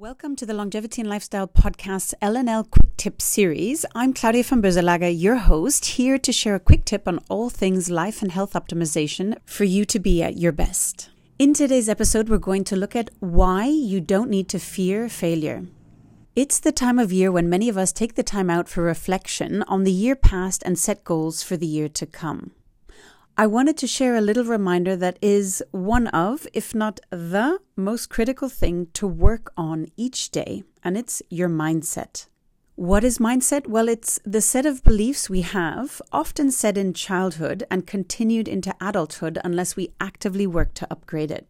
Welcome to the Longevity and Lifestyle Podcast's L&L Quick Tip Series. I'm Claudia von Boeselager, your host, here to share a quick tip on all things life and health optimization for you to be at your best. In today's episode, we're going to look at why you don't need to fear failure. It's the time of year when many of us take the time out for reflection on the year past and set goals for the year to come. I wanted to share a little reminder that is one of, if not the most critical thing to work on each day, and it's your mindset. What is mindset? Well, it's the set of beliefs we have, often set in childhood and continued into adulthood unless we actively work to upgrade it.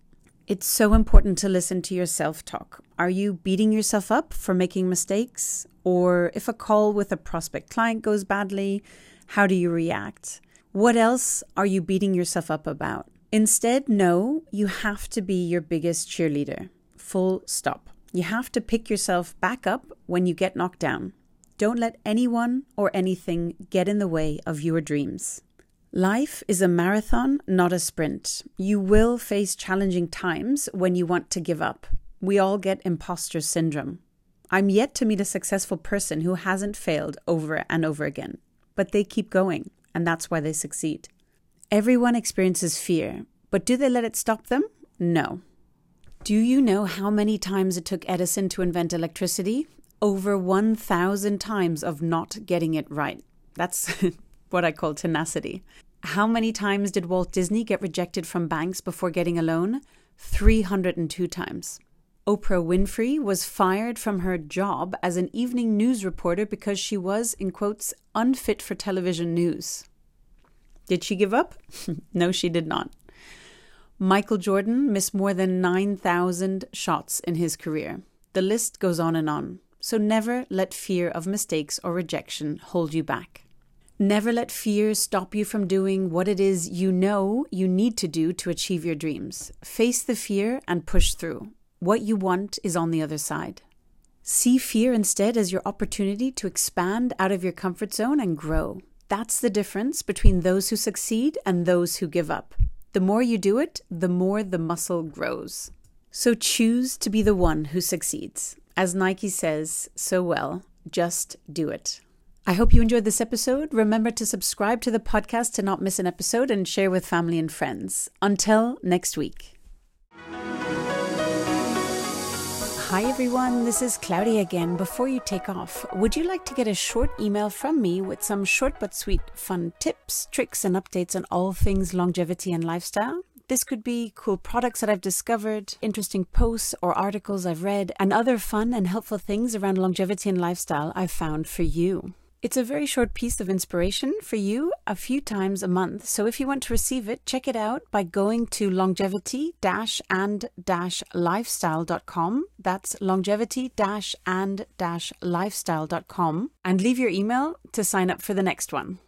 It's so important to listen to your self-talk. Are you beating yourself up for making mistakes? Or if a call with a prospect client goes badly, how do you react? What else are you beating yourself up about? Instead, no, you have to be your biggest cheerleader. Full stop. You have to pick yourself back up when you get knocked down. Don't let anyone or anything get in the way of your dreams. Life is a marathon, not a sprint. You will face challenging times when you want to give up. We all get imposter syndrome. I'm yet to meet a successful person who hasn't failed over and over again, but they keep going. And that's why they succeed. Everyone experiences fear, but do they let it stop them? No. Do you know how many times it took Edison to invent electricity? Over 1,000 times of not getting it right. That's what I call tenacity. How many times did Walt Disney get rejected from banks before getting a loan? 302 times. Oprah Winfrey was fired from her job as an evening news reporter because she was, in quotes, unfit for television news. Did she give up? No, she did not. Michael Jordan missed more than 9,000 shots in his career. The list goes on and on. So never let fear of mistakes or rejection hold you back. Never let fear stop you from doing what it is you know you need to do to achieve your dreams. Face the fear and push through. What you want is on the other side. See fear instead as your opportunity to expand out of your comfort zone and grow. That's the difference between those who succeed and those who give up. The more you do it, the more the muscle grows. So choose to be the one who succeeds. As Nike says so well, just do it. I hope you enjoyed this episode. Remember to subscribe to the podcast to not miss an episode and share with family and friends. Until next week. Hi everyone, this is Claudia again. Before you take off, would you like to get a short email from me with some short but sweet fun tips, tricks and updates on all things longevity and lifestyle? This could be cool products that I've discovered, interesting posts or articles I've read, and other fun and helpful things around longevity and lifestyle I've found for you. It's a very short piece of inspiration for you a few times a month. So if you want to receive it, check it out by going to longevity-and-lifestyle.com. That's longevity-and-lifestyle.com. And leave your email to sign up for the next one.